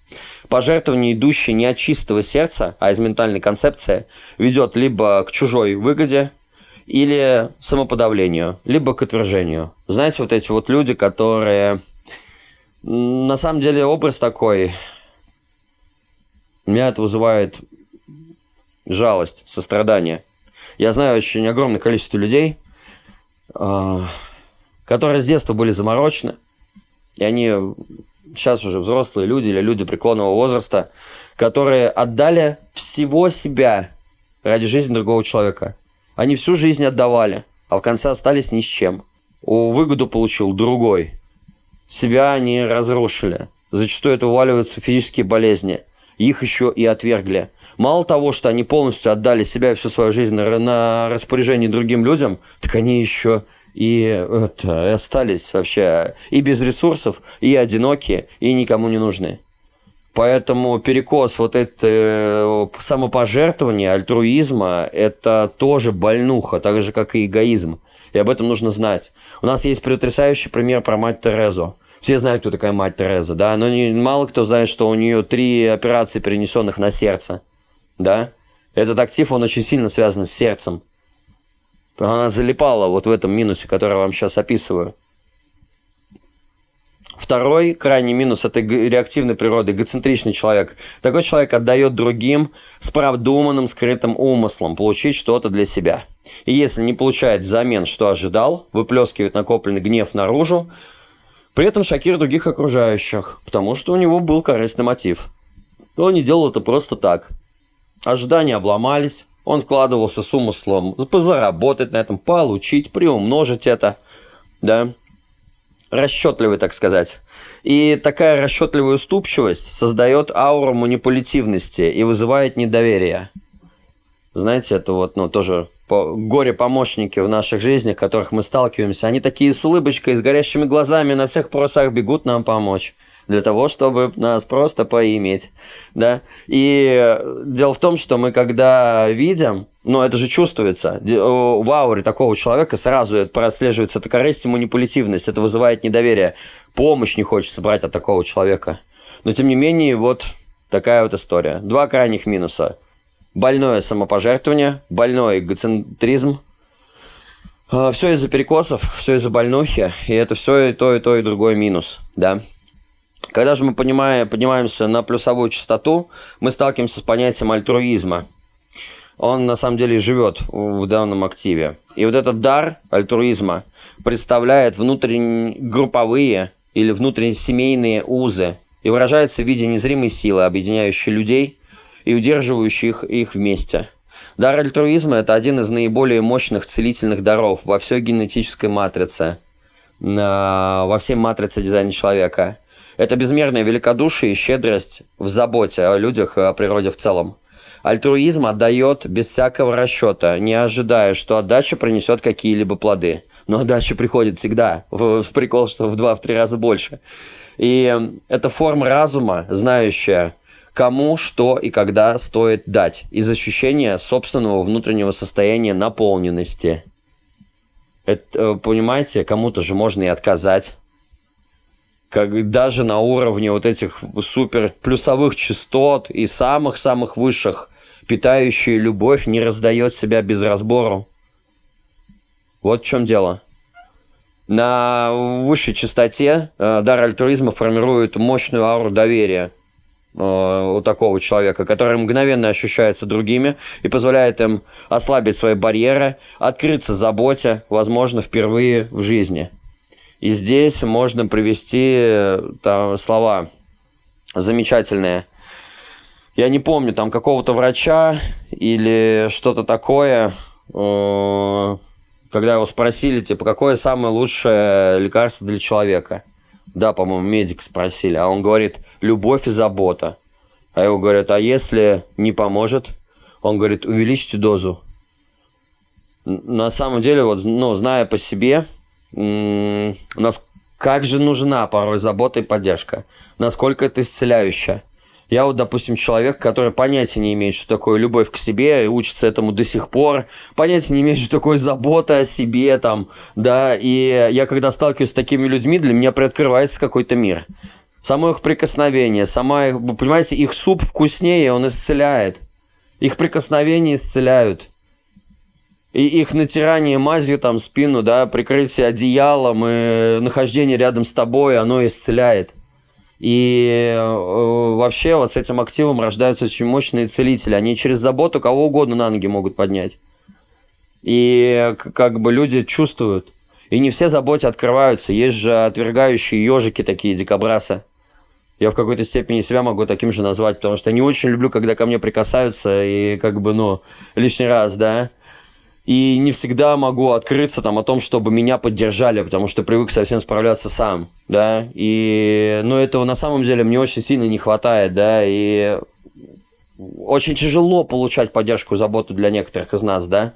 Пожертвование, идущее не от чистого сердца, а из ментальной концепции, ведет либо к чужой выгоде, или самоподавлению, либо к отвержению. Знаете, вот эти вот люди, которые... На самом деле образ такой... Меня это вызывает жалость, сострадание. Я знаю очень огромное количество людей, которые с детства были заморочены, и они сейчас уже взрослые люди или люди преклонного возраста, которые отдали всего себя ради жизни другого человека. Они всю жизнь отдавали, а в конце остались ни с чем. Выгоду получил другой. Себя они разрушили. Зачастую это уваливаются физические болезни. Их еще и отвергли. Мало того, что они полностью отдали себя и всю свою жизнь на распоряжение другим людям, так они еще и остались вообще и без ресурсов, и одинокие, и никому не нужны. Поэтому перекос вот это самопожертвования, альтруизма, это тоже больнуха, так же, как и эгоизм. И об этом нужно знать. У нас есть потрясающий пример про мать Терезу. Все знают, кто такая мать Тереза, да? Но мало кто знает, что у нее 3 операции, перенесенных на сердце, да? Этот актив, он очень сильно связан с сердцем. Она залипала вот в этом минусе, который я вам сейчас описываю. Второй крайний минус – это реактивная природа, эгоцентричный человек. Такой человек отдает другим с продуманным скрытым умыслом получить что-то для себя. И если не получает взамен, что ожидал, выплескивает накопленный гнев наружу, при этом шокирует других окружающих, потому что у него был корыстный мотив. Он не делал это просто так. Ожидания обломались, он вкладывался с умыслом заработать на этом, получить, приумножить это, да. Расчетливый, так сказать. И такая расчетливая уступчивость создает ауру манипулятивности и вызывает недоверие. Знаете, это вот, тоже горе-помощники в наших жизнях, в которых мы сталкиваемся. Они такие с улыбочкой, с горящими глазами на всех парусах бегут нам помочь. Для того, чтобы нас просто поиметь. Да? И дело в том, что мы когда видим, это же чувствуется, в ауре такого человека сразу прослеживается эта корысть и манипулятивность, это вызывает недоверие. Помощь не хочется брать от такого человека. Но тем не менее, вот такая вот история. Два крайних минуса. Больное самопожертвование, больной эгоцентризм. Все из-за перекосов, все из-за больнухи, и это все и то, и другой минус. Да? Когда же мы поднимаемся на плюсовую частоту, мы сталкиваемся с понятием альтруизма. Он на самом деле живет в данном активе. И вот этот дар альтруизма представляет внутригрупповые или внутрисемейные узы и выражается в виде незримой силы, объединяющей людей и удерживающих их вместе. Дар альтруизма – это один из наиболее мощных целительных даров во всей генетической матрице, во всей матрице дизайна человека. Это безмерное великодушие и щедрость в заботе о людях и о природе в целом. Альтруизм отдает без всякого расчета, не ожидая, что отдача принесет какие-либо плоды. Но отдача приходит всегда, прикол, что в 2-3 раза больше. И это форма разума, знающая, кому, что и когда стоит дать, из ощущения собственного внутреннего состояния наполненности. Это, понимаете, кому-то же можно и отказать. Как даже на уровне вот этих супер плюсовых частот и самых-самых высших, питающая любовь не раздает себя без разбору. Вот в чем дело. На высшей частоте дар альтруизма формирует мощную ауру доверия у такого человека, который мгновенно ощущается другими и позволяет им ослабить свои барьеры, открыться заботе, возможно, впервые в жизни. И здесь можно привести там слова замечательные. Я не помню, там какого-то врача или что-то такое, когда его спросили, типа, какое самое лучшее лекарство для человека. Да, по-моему, медик спросили. А он говорит, любовь и забота. А его говорят, а если не поможет? Он говорит, увеличьте дозу. На самом деле, вот, ну, зная по себе, у нас как же нужна порой забота и поддержка. Насколько это исцеляюще. Я вот, допустим, человек, который понятия не имеет, что такое любовь к себе, и учится этому до сих пор, понятия не имеет, что такое забота о себе, там, да, и я, когда сталкиваюсь с такими людьми, для меня приоткрывается какой-то мир. Само их прикосновение, сама их, вы понимаете, их суп вкуснее, он исцеляет. Их прикосновения исцеляют. И их натирание мазью, там, спину, да, прикрытие одеялом и нахождение рядом с тобой, оно исцеляет. И вообще вот с этим активом рождаются очень мощные целители. Они через заботу кого угодно на ноги могут поднять. И как бы люди чувствуют. И не все заботе открываются. Есть же отвергающие ежики такие, дикобрасы. Я в какой-то степени себя могу таким же назвать, потому что я не очень люблю, когда ко мне прикасаются и как бы, ну, лишний раз, да. И не всегда могу открыться там о том, чтобы меня поддержали, потому что привык совсем справляться сам, да, и, ну, этого на самом деле мне очень сильно не хватает, да, и очень тяжело получать поддержку и заботу для некоторых из нас, да,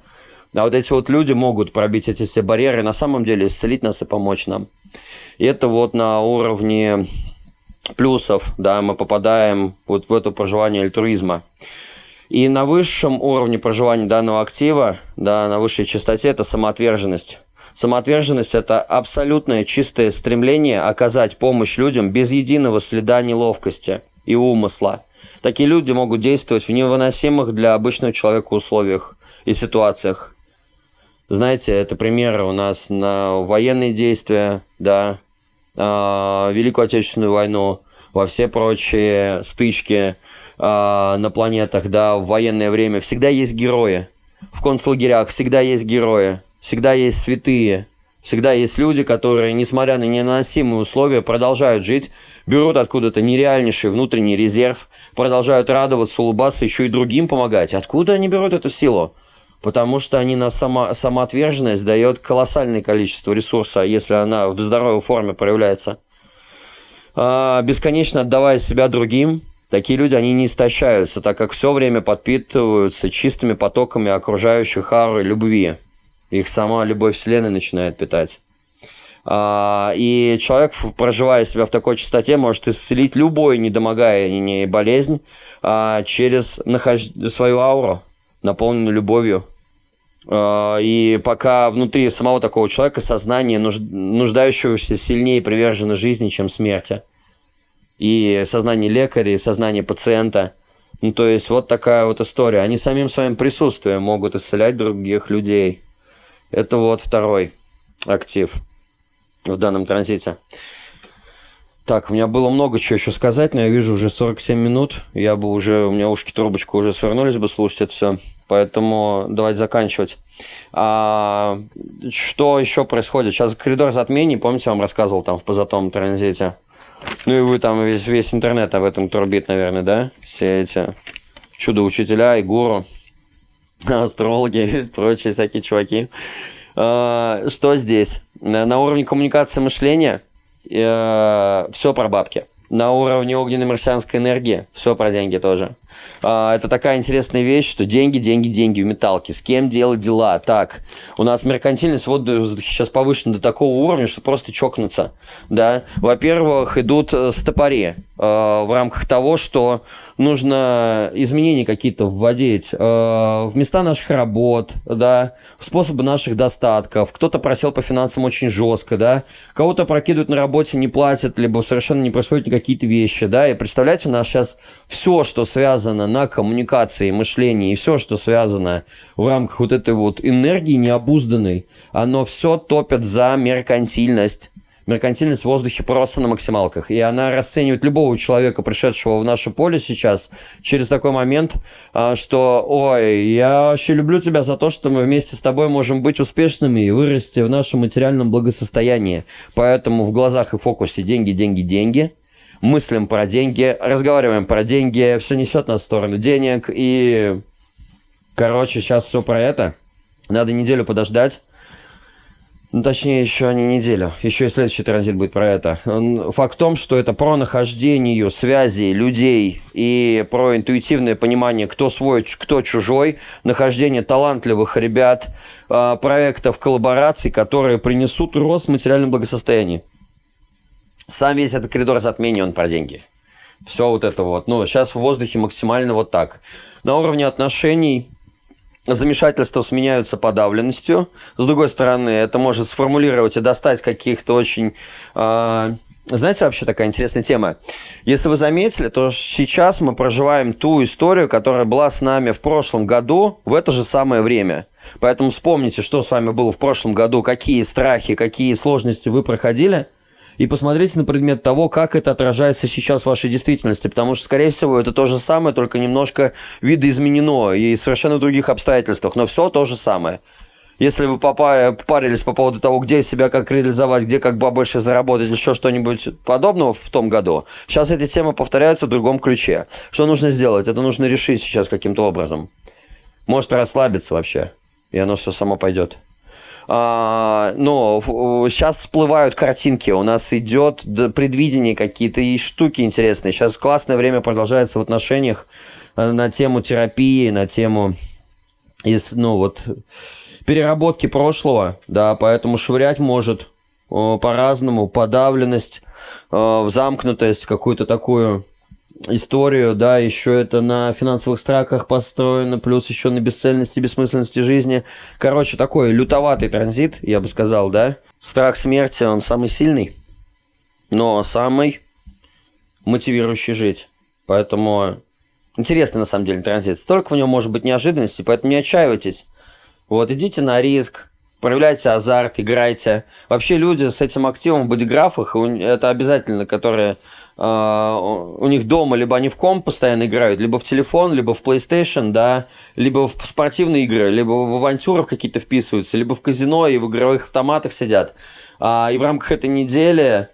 а вот эти вот люди могут пробить эти все барьеры, на самом деле исцелить нас и помочь нам, и это вот на уровне плюсов, да, мы попадаем вот в это проживание альтруизма. И на высшем уровне проживания данного актива, да, на высшей частоте, это самоотверженность. Самоотверженность – это абсолютное чистое стремление оказать помощь людям без единого следа неловкости и умысла. Такие люди могут действовать в невыносимых для обычного человека условиях и ситуациях. Знаете, это примеры у нас на военные действия, да, Великую Отечественную войну, во все прочие стычки на планетах, да, в военное время. Всегда есть герои. В концлагерях всегда есть герои. Всегда есть святые. Всегда есть люди, которые, несмотря на невыносимые условия, продолжают жить, берут откуда-то нереальнейший внутренний резерв, продолжают радоваться, улыбаться, еще и другим помогать. Откуда они берут эту силу? Потому что они на самоотверженность дает колоссальное количество ресурса, если она в здоровой форме проявляется. Бесконечно отдавая себя другим, такие люди, они не истощаются, так как все время подпитываются чистыми потоками окружающих ауры любви. Их сама любовь Вселенной начинает питать. И человек, проживая себя в такой чистоте, может исцелить любое недомогание и болезнь через свою ауру, наполненную любовью. И пока внутри самого такого человека сознание нуждающегося сильнее привержено жизни, чем смерти. И сознание лекаря, и сознание пациента. Ну, то есть, вот такая вот история. Они самим своим присутствием могут исцелять других людей. Это вот второй актив в данном транзите. Так, у меня было много чего еще сказать, но я вижу уже 47 минут. Я бы уже, у меня ушки-трубочку уже свернулись бы слушать это все. Поэтому давайте заканчивать. Что еще происходит? Сейчас коридор затмений, помните, я вам рассказывал там в позатом транзите. Ну и вы там весь интернет об этом трубит, наверное, да? Все эти чудо-учителя и гуру, астрологи и прочие всякие чуваки. Что здесь? На уровне коммуникации мышления все про бабки. На уровне огненно-марсианской энергии все про деньги тоже. Это такая интересная вещь, что деньги, деньги, деньги в металке. С кем делать дела? Так, у нас меркантильность вот сейчас повышена до такого уровня, что просто чокнуться. Да? Во-первых, идут стопори в рамках того, что нужно изменения какие-то вводить в места наших работ, да, в способы наших достатков. Кто-то просел по финансам очень жестко, да, кого-то прокидывают на работе, не платят, либо совершенно не происходят какие-то вещи, да, и представляете, у нас сейчас все, что связано на коммуникации, мышлении, и все, что связано в рамках вот этой вот энергии необузданной, оно все топит за меркантильность. Меркантильность в воздухе просто на максималках. И она расценивает любого человека, пришедшего в наше поле сейчас, через такой момент, что «Ой, я вообще люблю тебя за то, что мы вместе с тобой можем быть успешными и вырасти в нашем материальном благосостоянии». Поэтому в глазах и фокусе деньги, деньги, деньги. Мыслим про деньги, разговариваем про деньги, все несет нас в сторону денег. И, короче, сейчас все про это. Надо неделю подождать. Ну, точнее, еще не неделю. Еще и следующий транзит будет про это. Факт в том, что это про нахождение связей людей и про интуитивное понимание, кто свой, кто чужой, нахождение талантливых ребят, проектов, коллабораций, которые принесут рост в материальном благосостоянии. Сам весь этот коридор затмений, он про деньги. Все вот это вот. Ну, сейчас в воздухе максимально вот так. На уровне отношений... Замешательства сменяются подавленностью. С другой стороны, это может сформулировать и достать каких-то очень... Знаете, вообще такая интересная тема. Если вы заметили, то сейчас мы проживаем ту историю, которая была с нами в прошлом году в это же самое время. Поэтому вспомните, что с вами было в прошлом году, какие страхи, какие сложности вы проходили. И посмотрите на предмет того, как это отражается сейчас в вашей действительности. Потому что, скорее всего, это то же самое, только немножко видоизменено и совершенно в других обстоятельствах. Но все то же самое. Если вы парились по поводу того, где себя как реализовать, где как побольше заработать, или еще что-нибудь подобного в том году, сейчас эти темы повторяются в другом ключе. Что нужно сделать? Это нужно решить сейчас каким-то образом. Может расслабиться вообще, и оно все само пойдет. Но сейчас всплывают картинки, у нас идет предвидение какие-то и штуки интересные. Сейчас классное время продолжается в отношениях на тему терапии, на тему переработки прошлого, да, поэтому швырять может по-разному, подавленность, замкнутость, какую-то такую историю, да, еще это на финансовых страхах построено, плюс еще на бесцельности, бессмысленности жизни. Короче, такой лютоватый транзит, я бы сказал, да. Страх смерти, он самый сильный, но самый мотивирующий жить. Поэтому интересный, на самом деле, транзит. Столько в нем может быть неожиданности, поэтому не отчаивайтесь. Вот, идите на риск. Проявляйте азарт, играйте. Вообще люди с этим активом в бодиграфах, это обязательно, которые у них дома, либо они в комп постоянно играют, либо в телефон, либо в PlayStation, да, либо в спортивные игры, либо в авантюрах какие-то вписываются, либо в казино и в игровых автоматах сидят. И в рамках этой недели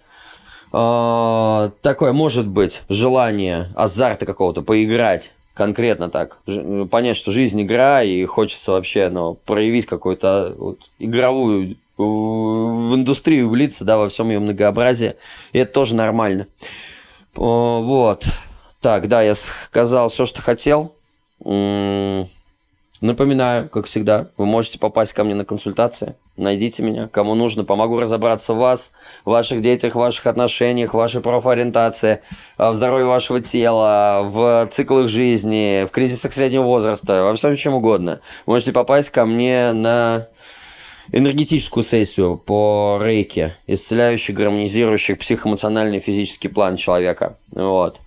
такое может быть желание азарта какого-то поиграть. Конкретно так. Понять, что жизнь игра, и хочется вообще проявить какую-то вот игровую в индустрию влиться, да, во всем ее многообразии. И это тоже нормально. Вот. Так, да, я сказал все, что хотел. Напоминаю, как всегда, вы можете попасть ко мне на консультации. Найдите меня, кому нужно. Помогу разобраться в вас, в ваших детях, в ваших отношениях, в вашей профориентации, в здоровье вашего тела, в циклах жизни, в кризисах среднего возраста, во всем чем угодно. Можете попасть ко мне на энергетическую сессию по рейке, исцеляющий, гармонизирующий психоэмоциональный и физический план человека. Вот.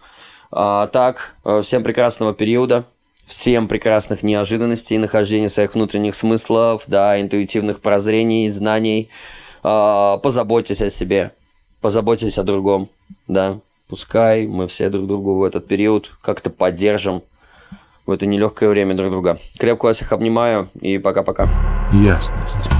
Так, всем прекрасного периода. Всем прекрасных неожиданностей, нахождения своих внутренних смыслов, да, интуитивных прозрений, знаний. Позаботьтесь о себе, позаботьтесь о другом, да. Пускай мы все друг другу в этот период как-то поддержим в это нелегкое время друг друга. Крепко вас всех обнимаю и пока-пока. Ясность.